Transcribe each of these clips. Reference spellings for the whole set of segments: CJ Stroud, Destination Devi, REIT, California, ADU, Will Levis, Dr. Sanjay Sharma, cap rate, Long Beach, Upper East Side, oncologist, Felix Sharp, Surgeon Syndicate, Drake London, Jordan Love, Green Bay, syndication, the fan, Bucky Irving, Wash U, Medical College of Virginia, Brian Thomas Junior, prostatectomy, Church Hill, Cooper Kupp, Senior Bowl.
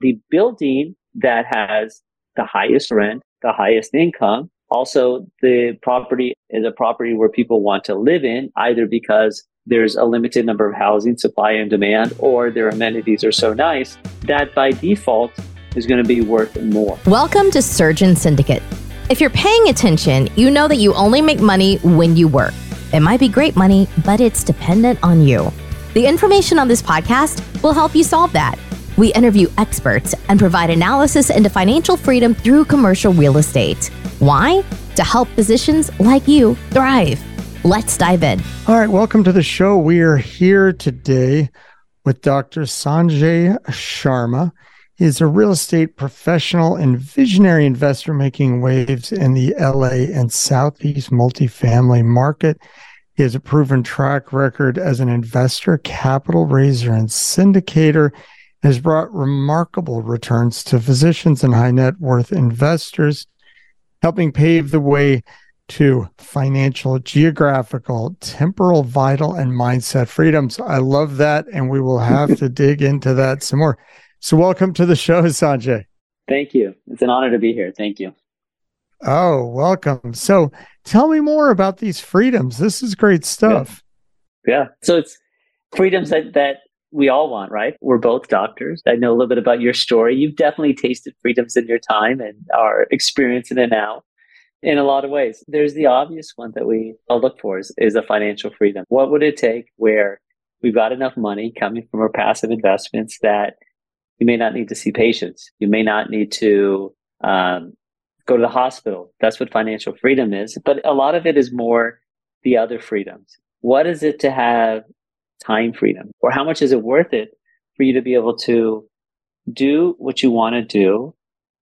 the building that has the highest rent, the highest income. Also, the property is a property where people want to live in, either because there's a limited number of housing supply and demand, or their amenities are so nice that by default is going to be worth more. Welcome to Surgeon Syndicate. If you're paying attention, you know that you only make money when you work. It might be great money, but it's dependent on you. The information on this podcast will help you solve that. We interview experts and provide analysis into financial freedom through commercial real estate. Why? To help physicians like you thrive. Let's dive in. All right, welcome to the show. We are here today with Dr. Sanjay Sharma. He is a real estate professional and visionary investor making waves in the LA and Southeast multifamily market. He has a proven track record as an investor, capital raiser, and syndicator, and has brought remarkable returns to physicians and high net worth investors, helping pave the way to financial, geographical, temporal, vital, and mindset freedoms. I love that, and we will have to dig into that some more. So welcome to the show, Sanjay. Thank you. It's an honor to be here. Thank you. Oh, welcome. So tell me more about these freedoms. This is great stuff. Yeah. So it's freedoms that we all want, right? We're both doctors. I know a little bit about your story. You've definitely tasted freedoms in your time and are experiencing it now in a lot of ways. There's the obvious one that we all look for is a financial freedom. What would it take where we've got enough money coming from our passive investments that you may not need to see patients? You may not need to go to the hospital. That's what financial freedom is. But a lot of it is more the other freedoms. What is it to have time freedom? Or how much is it worth it for you to be able to do what you want to do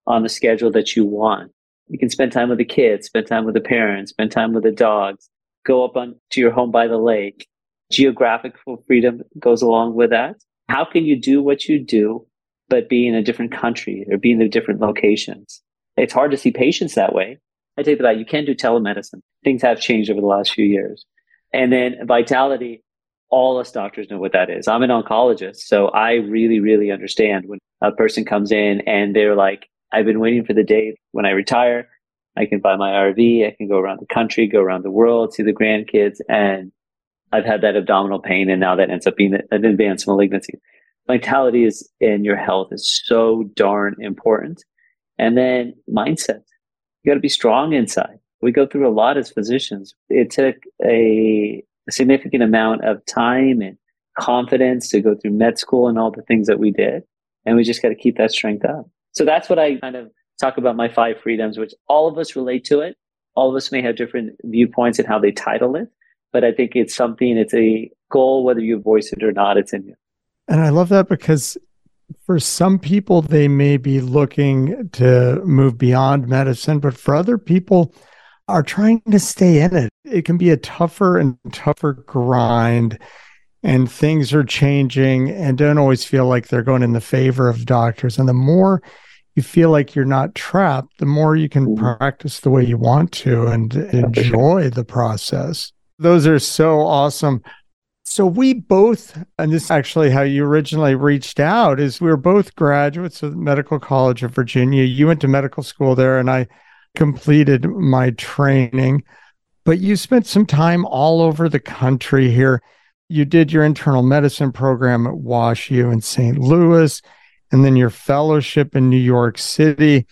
on the schedule that you want? You can spend time with the kids, spend time with the parents, spend time with the dogs, go up to your home by the lake. Geographical freedom goes along with that. How can you do what you do, but be in a different country or be in the different locations? It's hard to see patients that way. I take that back. You can do telemedicine. Things have changed over the last few years. And then vitality, all us doctors know what that is. I'm an oncologist, so I really, really understand when a person comes in and they're like, I've been waiting for the day when I retire, I can buy my RV, I can go around the country, go around the world, see the grandkids, and I've had that abdominal pain, and now that ends up being an advanced malignancy. Vitality is in your health is so darn important. And then mindset. You got to be strong inside. We go through a lot as physicians. It took a significant amount of time and confidence to go through med school and all the things that we did. And we just got to keep that strength up. So that's what I kind of talk about, my five freedoms, which all of us relate to it. All of us may have different viewpoints in how they title it. But I think it's something, it's a goal, whether you voice it or not, it's in you. And I love that because for some people, they may be looking to move beyond medicine, but for other people are trying to stay in it. It can be a tougher and tougher grind, and things are changing and don't always feel like they're going in the favor of doctors. And the more you feel like you're not trapped, the more you can practice the way you want to and enjoy the process. Those are so awesome. So we both, and this is actually how you originally reached out, is we were both graduates of the Medical College of Virginia. You went to medical school there, and I completed my training. But you spent some time all over the country here. You did your internal medicine program at Wash U in St. Louis, and then your fellowship in New York City,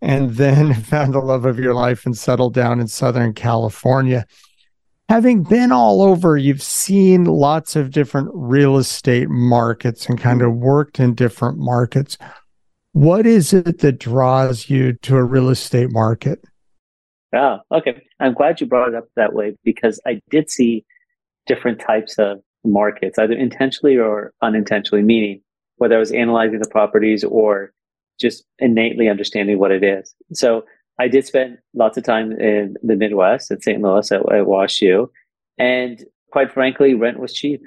and then found the love of your life and settled down in Southern California. Having been all over, you've seen lots of different real estate markets and kind of worked in different markets. What is it that draws you to a real estate market? Oh, okay. I'm glad you brought it up that way, because I did see different types of markets, either intentionally or unintentionally, meaning whether I was analyzing the properties or just innately understanding what it is. So I did spend lots of time in the Midwest, at St. Louis, at Wash U, and quite frankly, rent was cheap.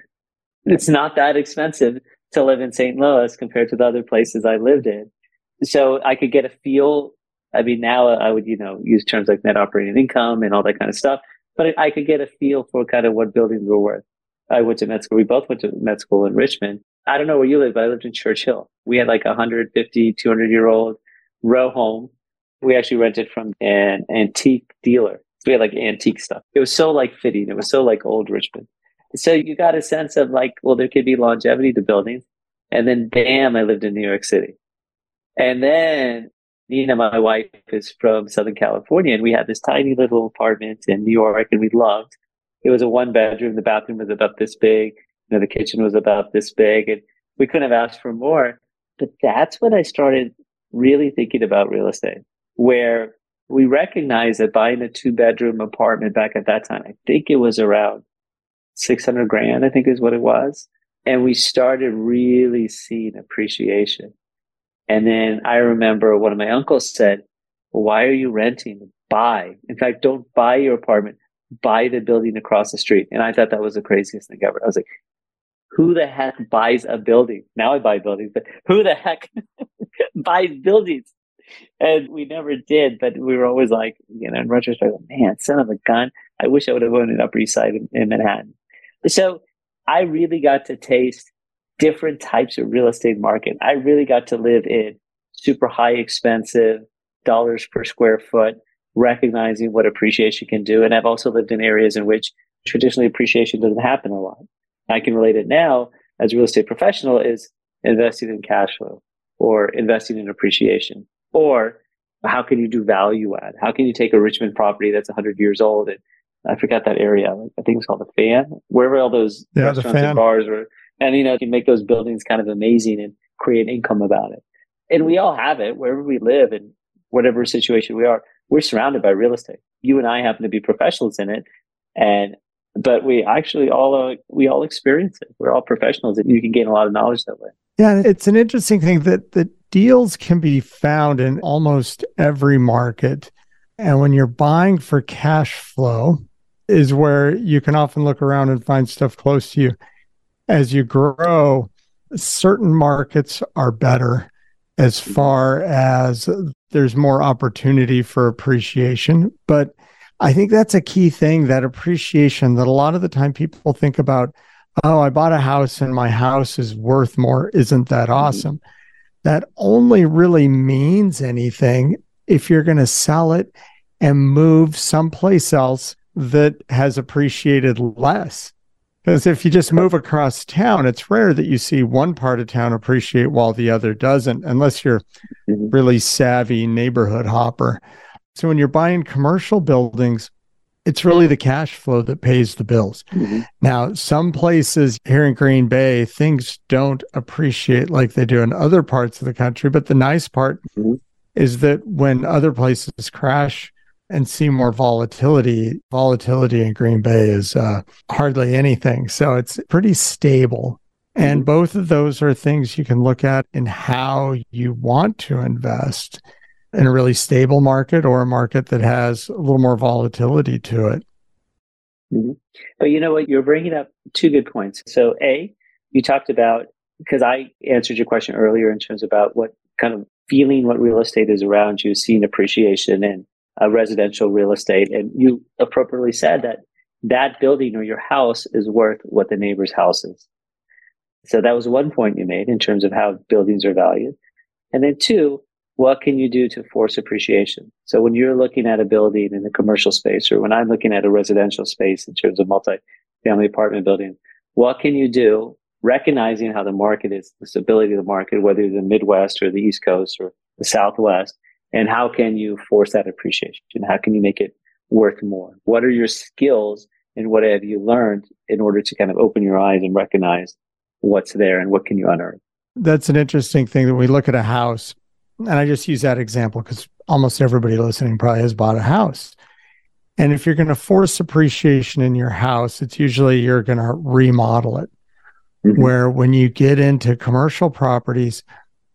It's not that expensive to live in St. Louis compared to the other places I lived in. So I could get a feel. I mean, now I would, use terms like net operating income and all that kind of stuff, but I could get a feel for kind of what buildings were worth. I went to med school. We both went to med school in Richmond. I don't know where you live, but I lived in Church Hill, We had like a 150, 200-year-old row home. We actually rented from an antique dealer. We had like antique stuff. It was so like fitting. It was so like old Richmond. So you got a sense of like, well, there could be longevity to buildings. And then bam, I lived in New York City. And then Nina, my wife, is from Southern California, and we had this tiny little apartment in New York, and we loved. It was a one bedroom. The bathroom was about this big. You know, the kitchen was about this big, and we couldn't have asked for more. But that's when I started really thinking about real estate, where we recognized that buying a two-bedroom apartment back at that time, I think it was around $600,000, I think is what it was. And we started really seeing appreciation. And then I remember one of my uncles said, well, why are you renting? Buy. In fact, don't buy your apartment. Buy the building across the street. And I thought that was the craziest thing ever. I was like, who the heck buys a building? Now I buy buildings, but who the heck buys buildings? And we never did, but we were always like, you know, in retrospect, man, son of a gun, I wish I would have owned an Upper East Side in Manhattan. So I really got to taste different types of real estate market. I really got to live in super high expensive dollars per square foot, recognizing what appreciation can do. And I've also lived in areas in which traditionally appreciation doesn't happen a lot. I can relate it now as a real estate professional is investing in cash flow or investing in appreciation. Or how can you do value add? How can you take a Richmond property that's 100 years old? And I forgot that area. I think it's called the Fan, wherever all those restaurants and bars were. And, you know, you can make those buildings kind of amazing and create income about it. And we all have it wherever we live and whatever situation we are. We're surrounded by real estate. You and I happen to be professionals in it. But we actually all experience it. We're all professionals, and you can gain a lot of knowledge that way. Yeah, it's an interesting thing that the deals can be found in almost every market. And when you're buying for cash flow is where you can often look around and find stuff close to you. As you grow, certain markets are better as far as there's more opportunity for appreciation. But I think that's a key thing, that appreciation, that a lot of the time people think about, oh, I bought a house and my house is worth more. Isn't that awesome? That only really means anything if you're going to sell it and move someplace else that has appreciated less. Because if you just move across town, it's rare that you see one part of town appreciate while the other doesn't, unless you're really savvy neighborhood hopper. So when you're buying commercial buildings, it's really the cash flow that pays the bills. Mm-hmm. Now, some places here in Green Bay, things don't appreciate like they do in other parts of the country. But the nice part is that when other places crash and see more volatility in Green Bay is hardly anything. So it's pretty stable. And both of those are things you can look at in how you want to invest in a really stable market or a market that has a little more volatility to it. Mm-hmm. But you know what? You're bringing up two good points. So A, you talked about, because I answered your question earlier in terms about what kind of feeling what real estate is around you, seeing appreciation in residential real estate. And you appropriately said that building or your house is worth what the neighbor's house is. So that was one point you made in terms of how buildings are valued. And then two, what can you do to force appreciation? So when you're looking at a building in the commercial space, or when I'm looking at a residential space in terms of multi-family apartment building, what can you do, recognizing how the market is, the stability of the market, whether the Midwest or the East Coast or the Southwest, and how can you force that appreciation? How can you make it worth more? What are your skills and what have you learned in order to kind of open your eyes and recognize what's there and what can you unearth? That's an interesting thing that we look at a house. And I just use that example because almost everybody listening probably has bought a house. And if you're going to force appreciation in your house, it's usually you're going to remodel it. Mm-hmm. Where when you get into commercial properties,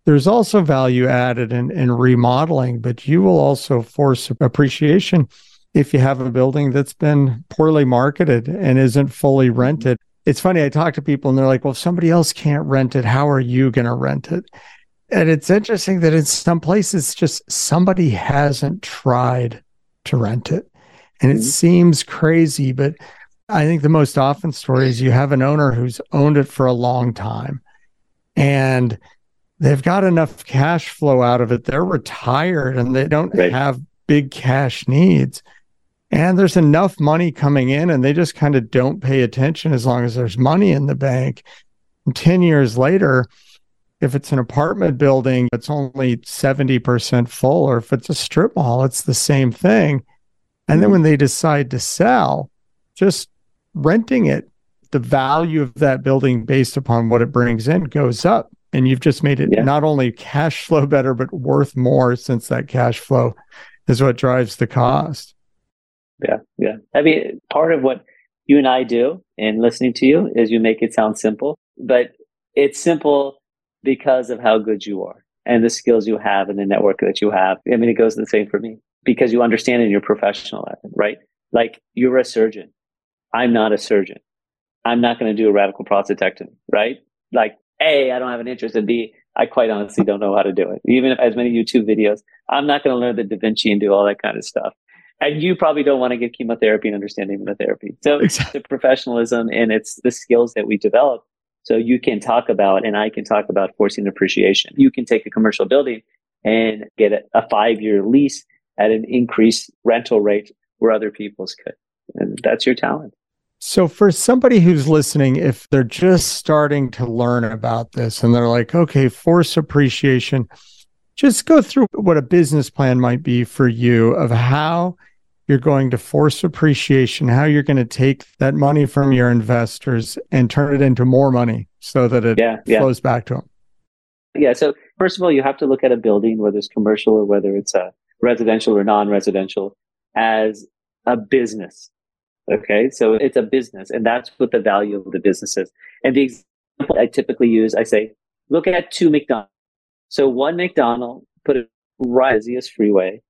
there's also value added in remodeling, but you will also force appreciation if you have a building that's been poorly marketed and isn't fully rented. It's funny, I talk to people and they're like, well, if somebody else can't rent it, how are you going to rent it? And it's interesting that in some places, just somebody hasn't tried to rent it. And it seems crazy, but I think the most often story is you have an owner who's owned it for a long time. And they've got enough cash flow out of it. They're retired and they don't have big cash needs. And there's enough money coming in and they just kind of don't pay attention as long as there's money in the bank. And 10 years later, if it's an apartment building, it's only 70% full, or if it's a strip mall, it's the same thing. And then when they decide to sell, just renting it, the value of that building based upon what it brings in goes up. And you've just made it not only cash flow better, but worth more, since that cash flow is what drives the cost. Yeah, yeah. I mean, part of what you and I do in listening to you is you make it sound simple, but it's simple because of how good you are and the skills you have and the network that you have. I mean, it goes the same for me, because you understand and you're professional at it, right? Like, you're a surgeon. I'm not a surgeon. I'm not going to do a radical prostatectomy, right? Like, A, I don't have an interest, and B, I quite honestly don't know how to do it. Even if as many YouTube videos, I'm not going to learn the Da Vinci and do all that kind of stuff. And you probably don't want to give chemotherapy and understand immunotherapy. So exactly. It's the professionalism and it's the skills that we develop. So you can talk about, and I can talk about, forcing appreciation. You can take a commercial building and get a 5-year lease at an increased rental rate where other people's could. And that's your talent. So for somebody who's listening, if they're just starting to learn about this and they're like, okay, force appreciation, just go through what a business plan might be for you of how you're going to force appreciation, how you're going to take that money from your investors and turn it into more money so that it flows back to them. Yeah. So first of all, you have to look at a building, whether it's commercial or whether it's a residential or non-residential, as a business. Okay. So it's a business, and that's what the value of the business is. And the example I typically use, I say, look at 2 McDonald's. So one McDonald's, put it right as the freeway,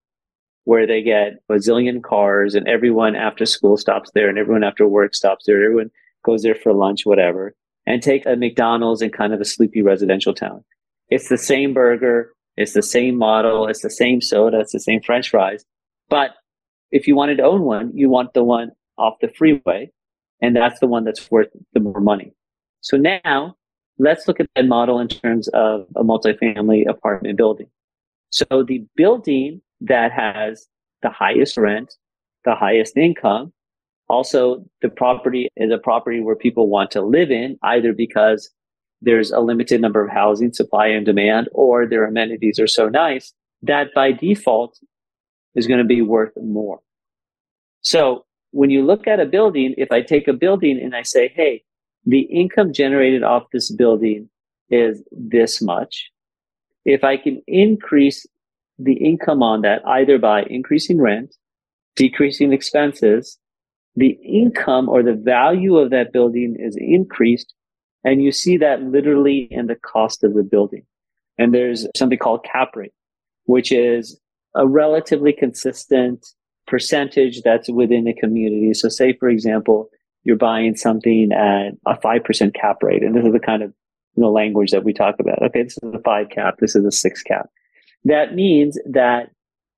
where they get a zillion cars and everyone after school stops there and everyone after work stops there. Everyone goes there for lunch, whatever, and take a McDonald's in kind of a sleepy residential town. It's the same burger. It's the same model. It's the same soda. It's the same French fries. But if you wanted to own one, you want the one off the freeway, and that's the one that's worth the more money. So now let's look at that model in terms of a multifamily apartment building. So the building that has the highest rent, the highest income. Also, the property is a property where people want to live in, either because there's a limited number of housing supply and demand, or their amenities are so nice that by default is going to be worth more. So when you look at a building, if I take a building and I say, hey, the income generated off this building is this much. If I can increase the income on that, either by increasing rent, decreasing expenses, the income or the value of that building is increased. And you see that literally in the cost of the building. And there's something called cap rate, which is a relatively consistent percentage that's within a community. So say, for example, you're buying something at a 5% cap rate. And this is the kind of, you know, language that we talk about. Okay, this is a 5 cap. This is a 6 cap. That means that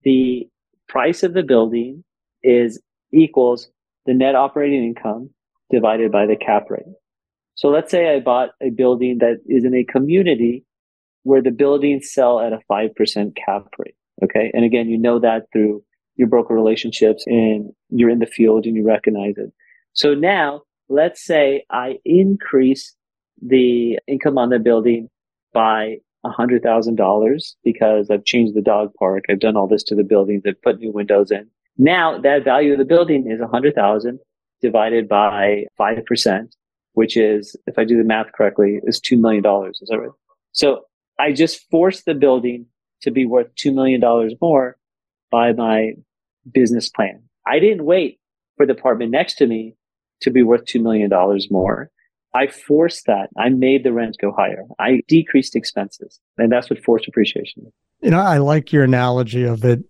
the price of the building is equals the net operating income divided by the cap rate. So let's say I bought a building that is in a community where the buildings sell at a 5% cap rate. Okay. And again, you know that through your broker relationships and you're in the field and you recognize it. So now let's say I increase the income on the building by $100,000 because I've changed the dog park. I've done all this to the buildings. I've put new windows in. Now that value of the building is $100,000 divided by 5%, which is, if I do the math correctly, is $2 million. Is that right? So I just forced the building to be worth $2 million more by my business plan. I didn't wait for the apartment next to me to be worth $2 million more. I forced that. I made the rent go higher. I decreased expenses. And that's what forced appreciation is. You know, I like your analogy of it.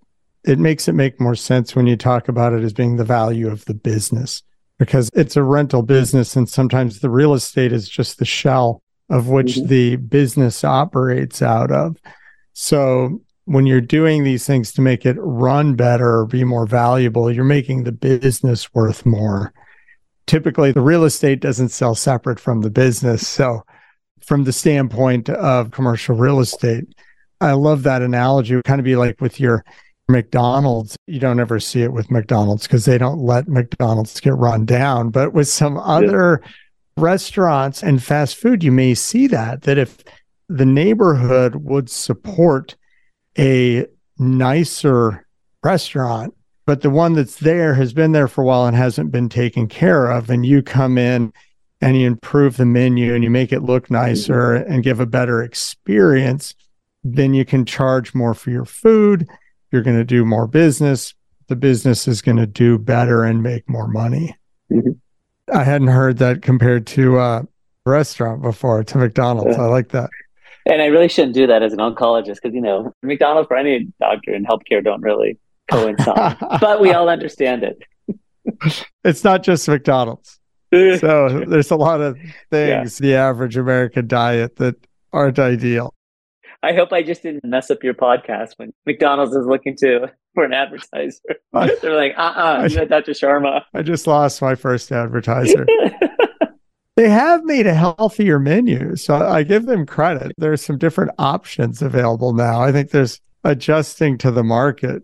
It makes it make more sense when you talk about it as being the value of the business, because it's a rental business. And sometimes the real estate is just the shell of which the business operates out of. So when you're doing these things to make it run better or be more valuable, you're making the business worth more. Typically, the real estate doesn't sell separate from the business. So from the standpoint of commercial real estate. I love that analogy. It would kind of be like with your McDonald's. You don't ever see it with McDonald's because they don't let McDonald's get run down. But with some other restaurants and fast food, you may see that if the neighborhood would support a nicer restaurant, but the one that's there has been there for a while and hasn't been taken care of, and you come in and you improve the menu and you make it look nicer and give a better experience, then you can charge more for your food. You're going to do more business. The business is going to do better and make more money. Mm-hmm. I hadn't heard that compared to a restaurant before, to McDonald's. I like that. And I really shouldn't do that as an oncologist because, McDonald's for any doctor and healthcare don't really coincide. But we all understand it. It's not just McDonald's. So there's a lot of things, the average American diet, that aren't ideal. I hope I just didn't mess up your podcast when McDonald's is looking for an advertiser. They're like, Dr. Sharma. I just lost my first advertiser. They have made a healthier menu, so I give them credit. There's some different options available now. I think there's adjusting to the market.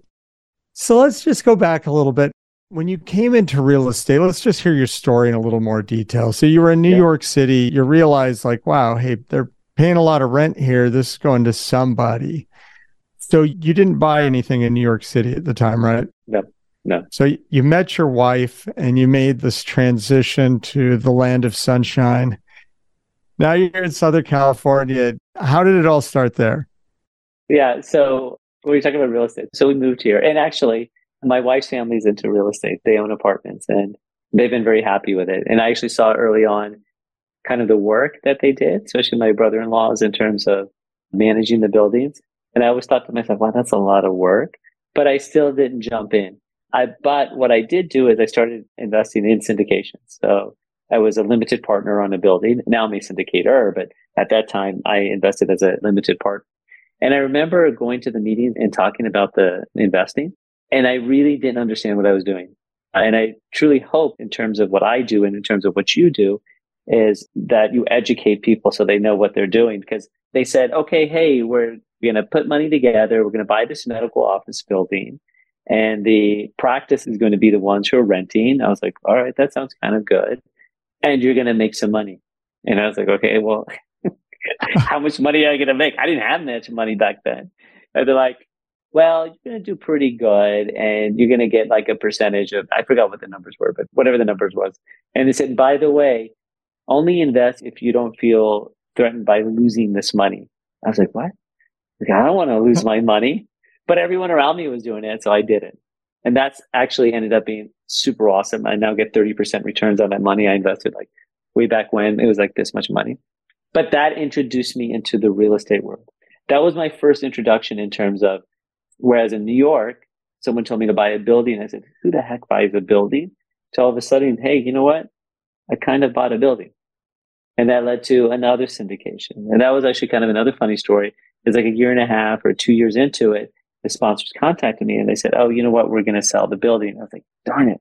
So let's just go back a little bit. When you came into real estate, let's just hear your story in a little more detail. So you were in New York City. You realized like, wow, hey, they're paying a lot of rent here. This is going to somebody. So you didn't buy anything in New York City at the time, right? No. So you met your wife and you made this transition to the land of sunshine. Now you're in Southern California. How did it all start there? Yeah. So we were talking about real estate. So we moved here. And actually, my wife's family's into real estate. They own apartments and they've been very happy with it. And I actually saw early on kind of the work that they did, especially my brother-in-law's, in terms of managing the buildings. And I always thought to myself, wow, that's a lot of work. But I still didn't jump in. But what I did do is I started investing in syndication. So I was a limited partner on a building. Now I'm a syndicator, but at that time I invested as a limited partner. And I remember going to the meeting and talking about the investing. And I really didn't understand what I was doing. And I truly hope, in terms of what I do and in terms of what you do, is that you educate people so they know what they're doing. Because they said, okay, hey, we're going to put money together. We're going to buy this medical office building. And the practice is going to be the ones who are renting. I was like, all right, that sounds kind of good. And you're going to make some money. And I was like, okay, well, how much money are you going to make? I didn't have much money back then. And they're like, well, you're going to do pretty good and you're going to get like a percentage of, I forgot what the numbers were, but whatever the numbers was. And they said, by the way, only invest if you don't feel threatened by losing this money. I was like, what? Like, I don't want to lose my money, but everyone around me was doing it. So I did it. And that's actually ended up being super awesome. I now get 30% returns on that money I invested like way back when it was like this much money. But that introduced me into the real estate world. That was my first introduction in terms of, whereas in New York, someone told me to buy a building. I said, who the heck buys a building? So all of a sudden, hey, you know what? I kind of bought a building. And that led to another syndication. And that was actually kind of another funny story. It's like a year and a half or 2 years into it, the sponsors contacted me and they said, oh, you know what? We're going to sell the building. I was like, darn it.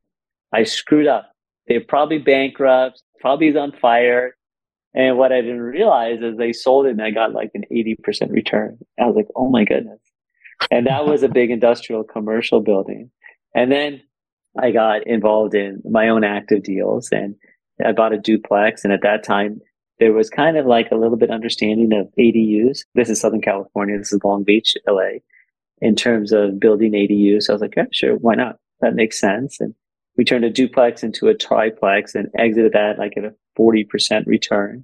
I screwed up. They're probably bankrupt, probably is on fire. And what I didn't realize is they sold it and I got like an 80% return. I was like, oh my goodness. And that was a big industrial commercial building. And then I got involved in my own active deals and I bought a duplex. And at that time, there was kind of like a little bit understanding of ADUs. This is Southern California. This is Long Beach, LA, in terms of building ADUs. So I was like, yeah, sure. Why not? That makes sense. And we turned a duplex into a triplex and exited that like at a 40% return.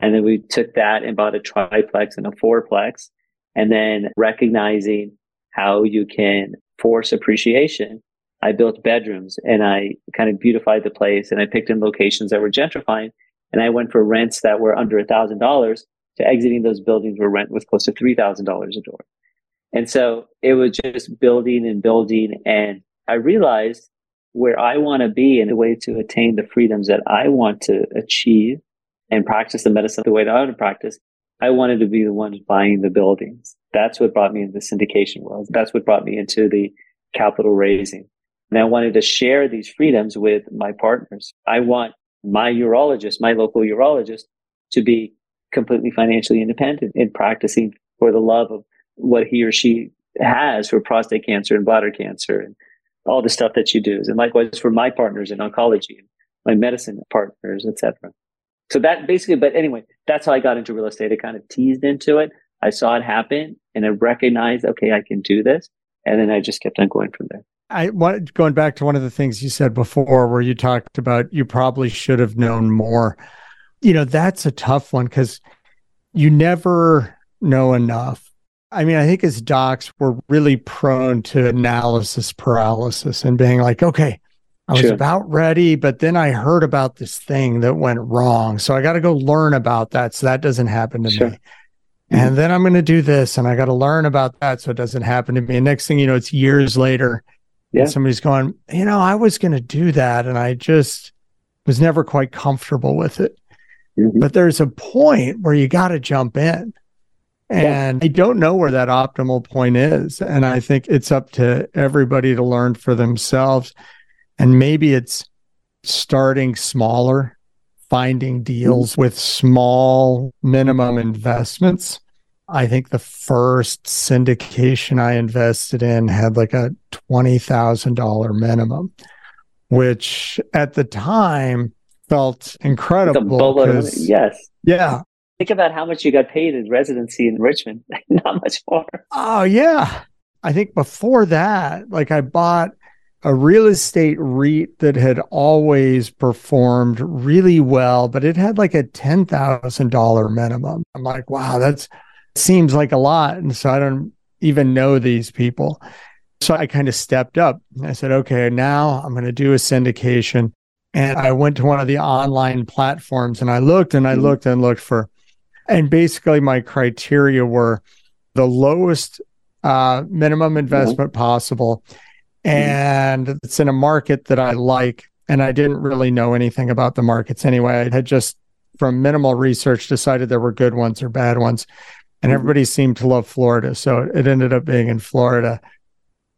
And then we took that and bought a triplex and a fourplex. And then recognizing how you can force appreciation, I built bedrooms and I kind of beautified the place and I picked in locations that were gentrifying and I went for rents that were under $1,000 to exiting those buildings where rent was close to $3,000 a door. And so it was just building and building. And I realized where I want to be and the way to attain the freedoms that I want to achieve and practice the medicine the way that I want to practice. I wanted to be the one buying the buildings. That's what brought me into the syndication world. That's what brought me into the capital raising. And I wanted to share these freedoms with my partners. I want my urologist, my local urologist, to be completely financially independent in practicing for the love of what he or she has for prostate cancer and bladder cancer and all the stuff that you do. And likewise for my partners in oncology, my medicine partners, et cetera. So that basically, but anyway, that's how I got into real estate. I kind of teased into it. I saw it happen and I recognized, okay, I can do this. And then I just kept on going from there. I wanted going back to one of the things you said before where you talked about you probably should have known more. You know, that's a tough one because you never know enough. I mean, I think as docs, we're really prone to analysis paralysis and being like, okay, I was about ready, but then I heard about this thing that went wrong. So I got to go learn about that so that doesn't happen to me. And then I'm going to do this and I got to learn about that so it doesn't happen to me. And next thing you know, it's years later. Yeah. And somebody's going, you know, I was going to do that and I just was never quite comfortable with it. Mm-hmm. But there's a point where you got to jump in. And I don't know where that optimal point is. And I think it's up to everybody to learn for themselves. And maybe it's starting smaller, finding deals with small minimum investments. I think the first syndication I invested in had like a $20,000 minimum, which at the time felt incredible. The bullet, yes. Yeah. Think about how much you got paid in residency in Richmond. Not much more. Oh, yeah. I think before that, like I bought a real estate REIT that had always performed really well, but it had like a $10,000 minimum. I'm like, wow, that seems like a lot. And so I don't even know these people. So I kind of stepped up. I said, okay, now I'm going to do a syndication. And I went to one of the online platforms and I looked for, and basically my criteria were the lowest minimum investment possible. And it's in a market that I like. And I didn't really know anything about the markets anyway. I had just, from minimal research, decided there were good ones or bad ones. And everybody seemed to love Florida. So it ended up being in Florida.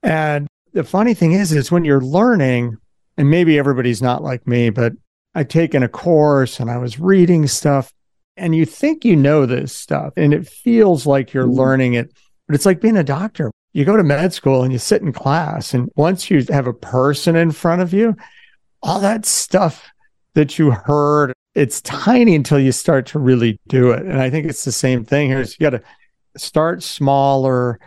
And the funny thing is when you're learning, and maybe everybody's not like me, but I'd taken a course and I was reading stuff. And you think you know this stuff and it feels like you're learning it. But it's like being a doctor. You go to med school and you sit in class, and once you have a person in front of you, all that stuff that you heard, it's tiny until you start to really do it. And I think it's the same thing here. You got to start smaller,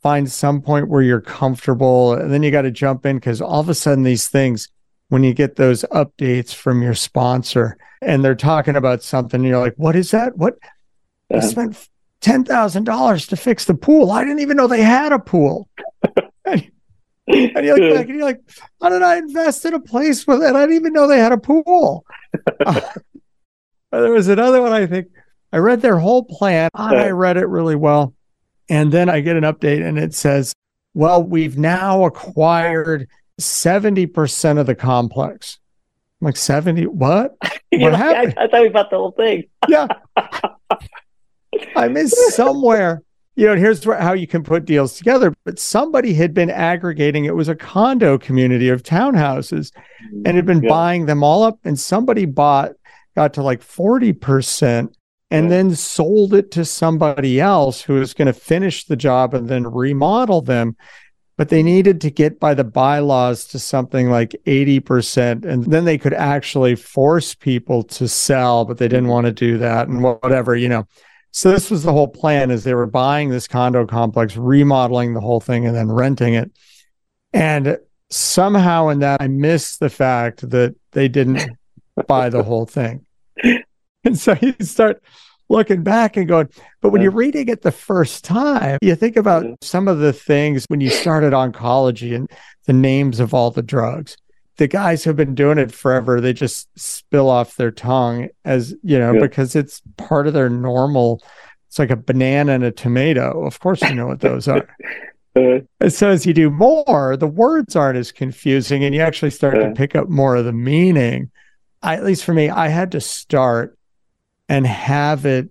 find some point where you're comfortable, and then you got to jump in because all of a sudden these things, when you get those updates from your sponsor and they're talking about something, and you're like, what is that? What? I spent $10,000 to fix the pool. I didn't even know they had a pool. and you look back and you're like, how did I invest in a place with it? I didn't even know they had a pool. There was another one, I think. I read their whole plan. I read it really well. And then I get an update and it says, well, we've now acquired 70% of the complex. I'm like, 70? What? What happened? I thought we bought the whole thing. Yeah. I missed somewhere, you know, and here's how you can put deals together. But somebody had been aggregating. It was a condo community of townhouses and had been buying them all up. And somebody got to like 40% and then sold it to somebody else who was going to finish the job and then remodel them. But they needed to get by the bylaws to something like 80%. And then they could actually force people to sell, but they didn't want to do that and whatever, you know. So this was the whole plan, is they were buying this condo complex, remodeling the whole thing, and then renting it. And somehow in that, I missed the fact that they didn't buy the whole thing. And so you start looking back and going, but when you're reading it the first time, you think about some of the things when you started oncology and the names of all the drugs. The guys who've been doing it forever, they just spill off their tongue as, you know, because it's part of their normal. It's like a banana and a tomato. Of course, you know what those are. And so as you do more, the words aren't as confusing and you actually start to pick up more of the meaning. At least for me, I had to start and have it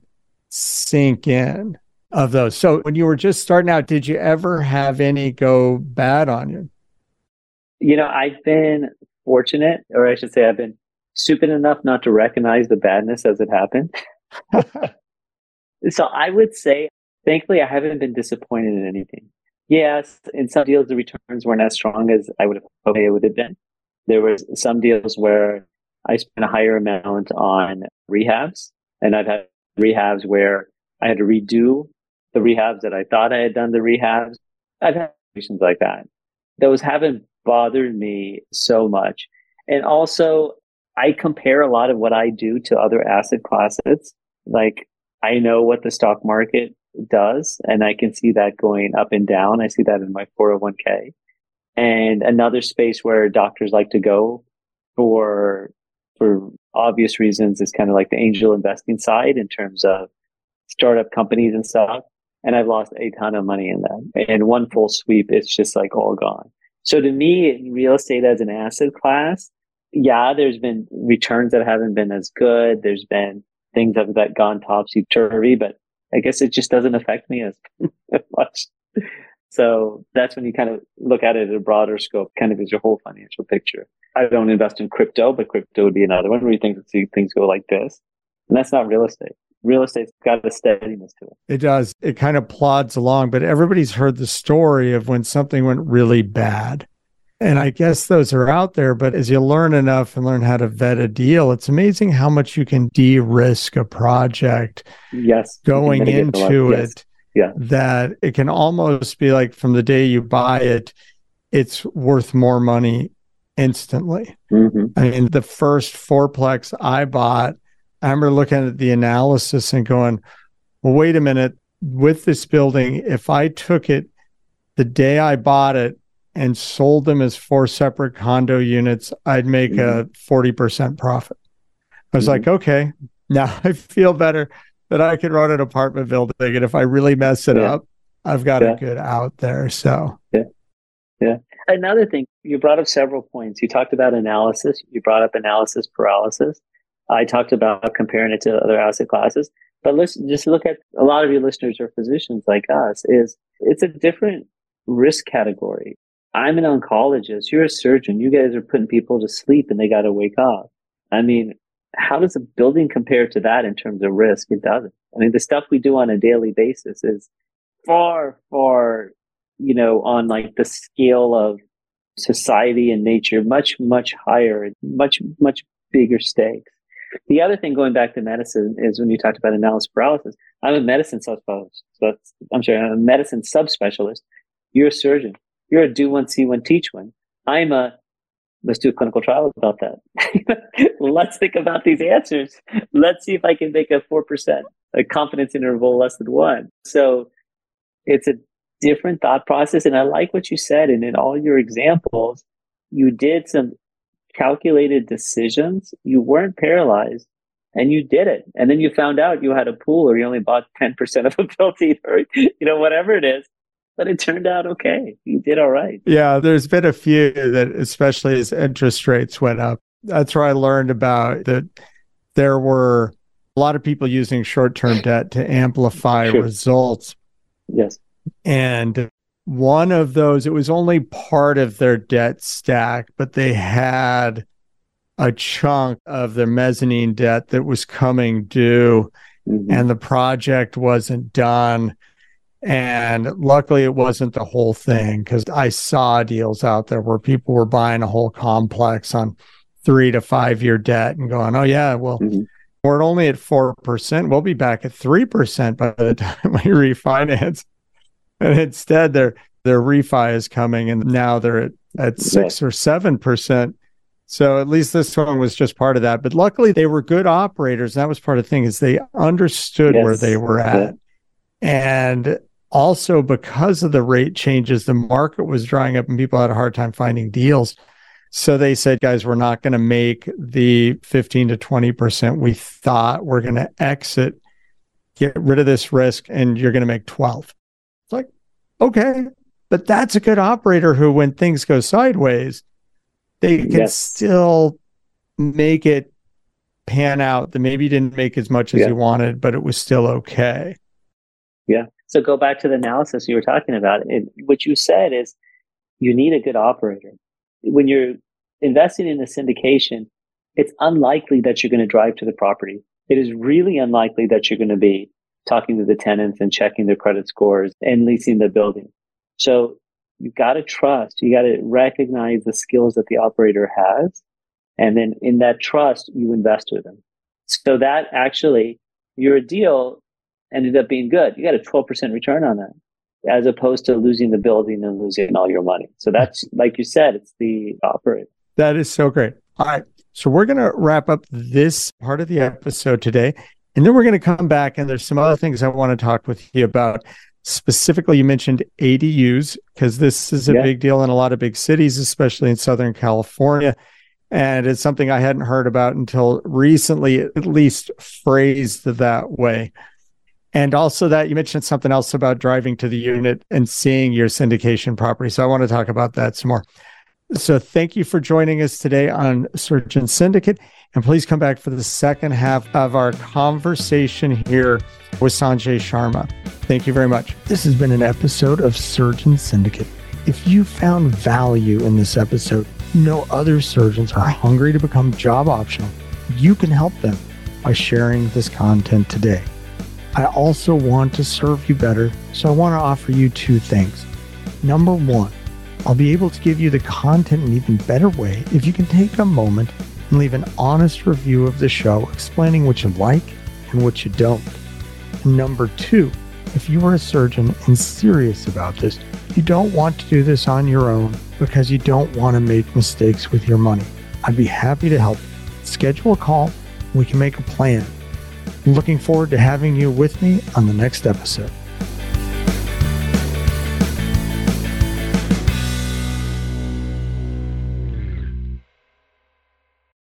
sink in of those. So when you were just starting out, did you ever have any go bad on you? You know, I've been fortunate, or I should say I've been stupid enough not to recognize the badness as it happened. So I would say, thankfully, I haven't been disappointed in anything. Yes, in some deals, the returns weren't as strong as I would have hoped it would have been. There were some deals where I spent a higher amount on rehabs, and I've had rehabs where I had to redo the rehabs that I thought I had done the rehabs. I've had situations like that. Those haven't bothered me so much. And also, I compare a lot of what I do to other asset classes. Like, I know what the stock market does, and I can see that going up and down. I see that in my 401k. And another space where doctors like to go for obvious reasons is kind of like the angel investing side in terms of startup companies and stuff. And I've lost a ton of money in them. And one full sweep, it's just like all gone. So to me, real estate as an asset class, yeah, there's been returns that haven't been as good. There's been things that have gone topsy-turvy, but I guess it just doesn't affect me as much. So that's when you kind of look at it at a broader scope, kind of as your whole financial picture. I don't invest in crypto, but crypto would be another one where you think see things go like this. And that's not real estate. Real estate's got a steadiness to it. It does. It kind of plods along, but everybody's heard the story of when something went really bad. And I guess those are out there, but as you learn enough and learn how to vet a deal, it's amazing how much you can de-risk a project going into it. Yes. That it can almost be like from the day you buy it, it's worth more money instantly. Mm-hmm. I mean, the first fourplex I bought, I remember looking at the analysis and going, well, wait a minute, with this building, if I took it the day I bought it, and sold them as four separate condo units, I'd make a 40% profit. I was like, okay, now I feel better that I can run an apartment building. And if I really mess it up, I've got a good out there. So, Another thing, you brought up several points. You talked about analysis. You brought up analysis paralysis. I talked about comparing it to other asset classes. But listen, just look at a lot of your listeners are physicians like us. It's a different risk category. I'm an oncologist. You're a surgeon. You guys are putting people to sleep and they got to wake up. I mean, how does a building compare to that in terms of risk? It doesn't. I mean, the stuff we do on a daily basis is far, far, you know, on like the scale of society and nature, much, much higher, much, much bigger stakes. The other thing going back to medicine is when you talked about analysis paralysis, I'm a medicine subspecialist. You're a surgeon. You're a do one, see one, teach one. Let's do a clinical trial about that. Let's think about these answers. Let's see if I can make a 4%, a confidence interval less than one. So it's a different thought process. And I like what you said. And in all your examples, you did some calculated decisions. You weren't paralyzed and you did it. And then you found out you had a pool or you only bought 10% of a building or, you know, whatever it is. But it turned out okay. You did all right. Yeah, there's been a few that, especially as interest rates went up, that's where I learned about that there were a lot of people using short-term debt to amplify results. Yes. And one of those, it was only part of their debt stack, but they had a chunk of their mezzanine debt that was coming due, and the project wasn't done. And luckily, it wasn't the whole thing because I saw deals out there where people were buying a whole complex on 3 to 5 year debt and going, oh, yeah, well, we're only at 4%. We'll be back at 3% by the time we refinance. And instead, their refi is coming and now they're at 6 or 7%. So at least this one was just part of that. But luckily, they were good operators. And that was part of the thing is they understood where they were at. And also, because of the rate changes, the market was drying up and people had a hard time finding deals. So they said, guys, we're not going to make the 15 to 20% we thought. We're going to exit, get rid of this risk, and you're going to make 12. It's like, okay, but that's a good operator who, when things go sideways, they can still make it pan out that maybe you didn't make as much as you wanted, but it was still okay. Yeah. So go back to the analysis you were talking about. And what you said is you need a good operator. When you're investing in a syndication, it's unlikely that you're going to drive to the property. It is really unlikely that you're going to be talking to the tenants and checking their credit scores and leasing the building. So you got to trust, you got to recognize the skills that the operator has. And then in that trust, you invest with them. So that actually, your deal ended up being good. You got a 12% return on that, as opposed to losing the building and losing all your money. So that's, like you said, it's the operator. That is so great. All right. So we're going to wrap up this part of the episode today. And then we're going to come back, and there's some other things I want to talk with you about. Specifically, you mentioned ADUs, because this is a big deal in a lot of big cities, especially in Southern California. And it's something I hadn't heard about until recently, at least phrased that way. And also that you mentioned something else about driving to the unit and seeing your syndication property. So I want to talk about that some more. So thank you for joining us today on Surgeon Syndicate. And please come back for the second half of our conversation here with Sanjay Sharma. Thank you very much. This has been an episode of Surgeon Syndicate. If you found value in this episode, you know other surgeons are hungry to become job optional. You can help them by sharing this content today. I also want to serve you better, so I want to offer you two things. Number one, I'll be able to give you the content in an even better way if you can take a moment and leave an honest review of the show explaining what you like and what you don't. And number two, if you are a surgeon and serious about this, you don't want to do this on your own because you don't want to make mistakes with your money. I'd be happy to help. Schedule a call. We can make a plan. I'm looking forward to having you with me on the next episode.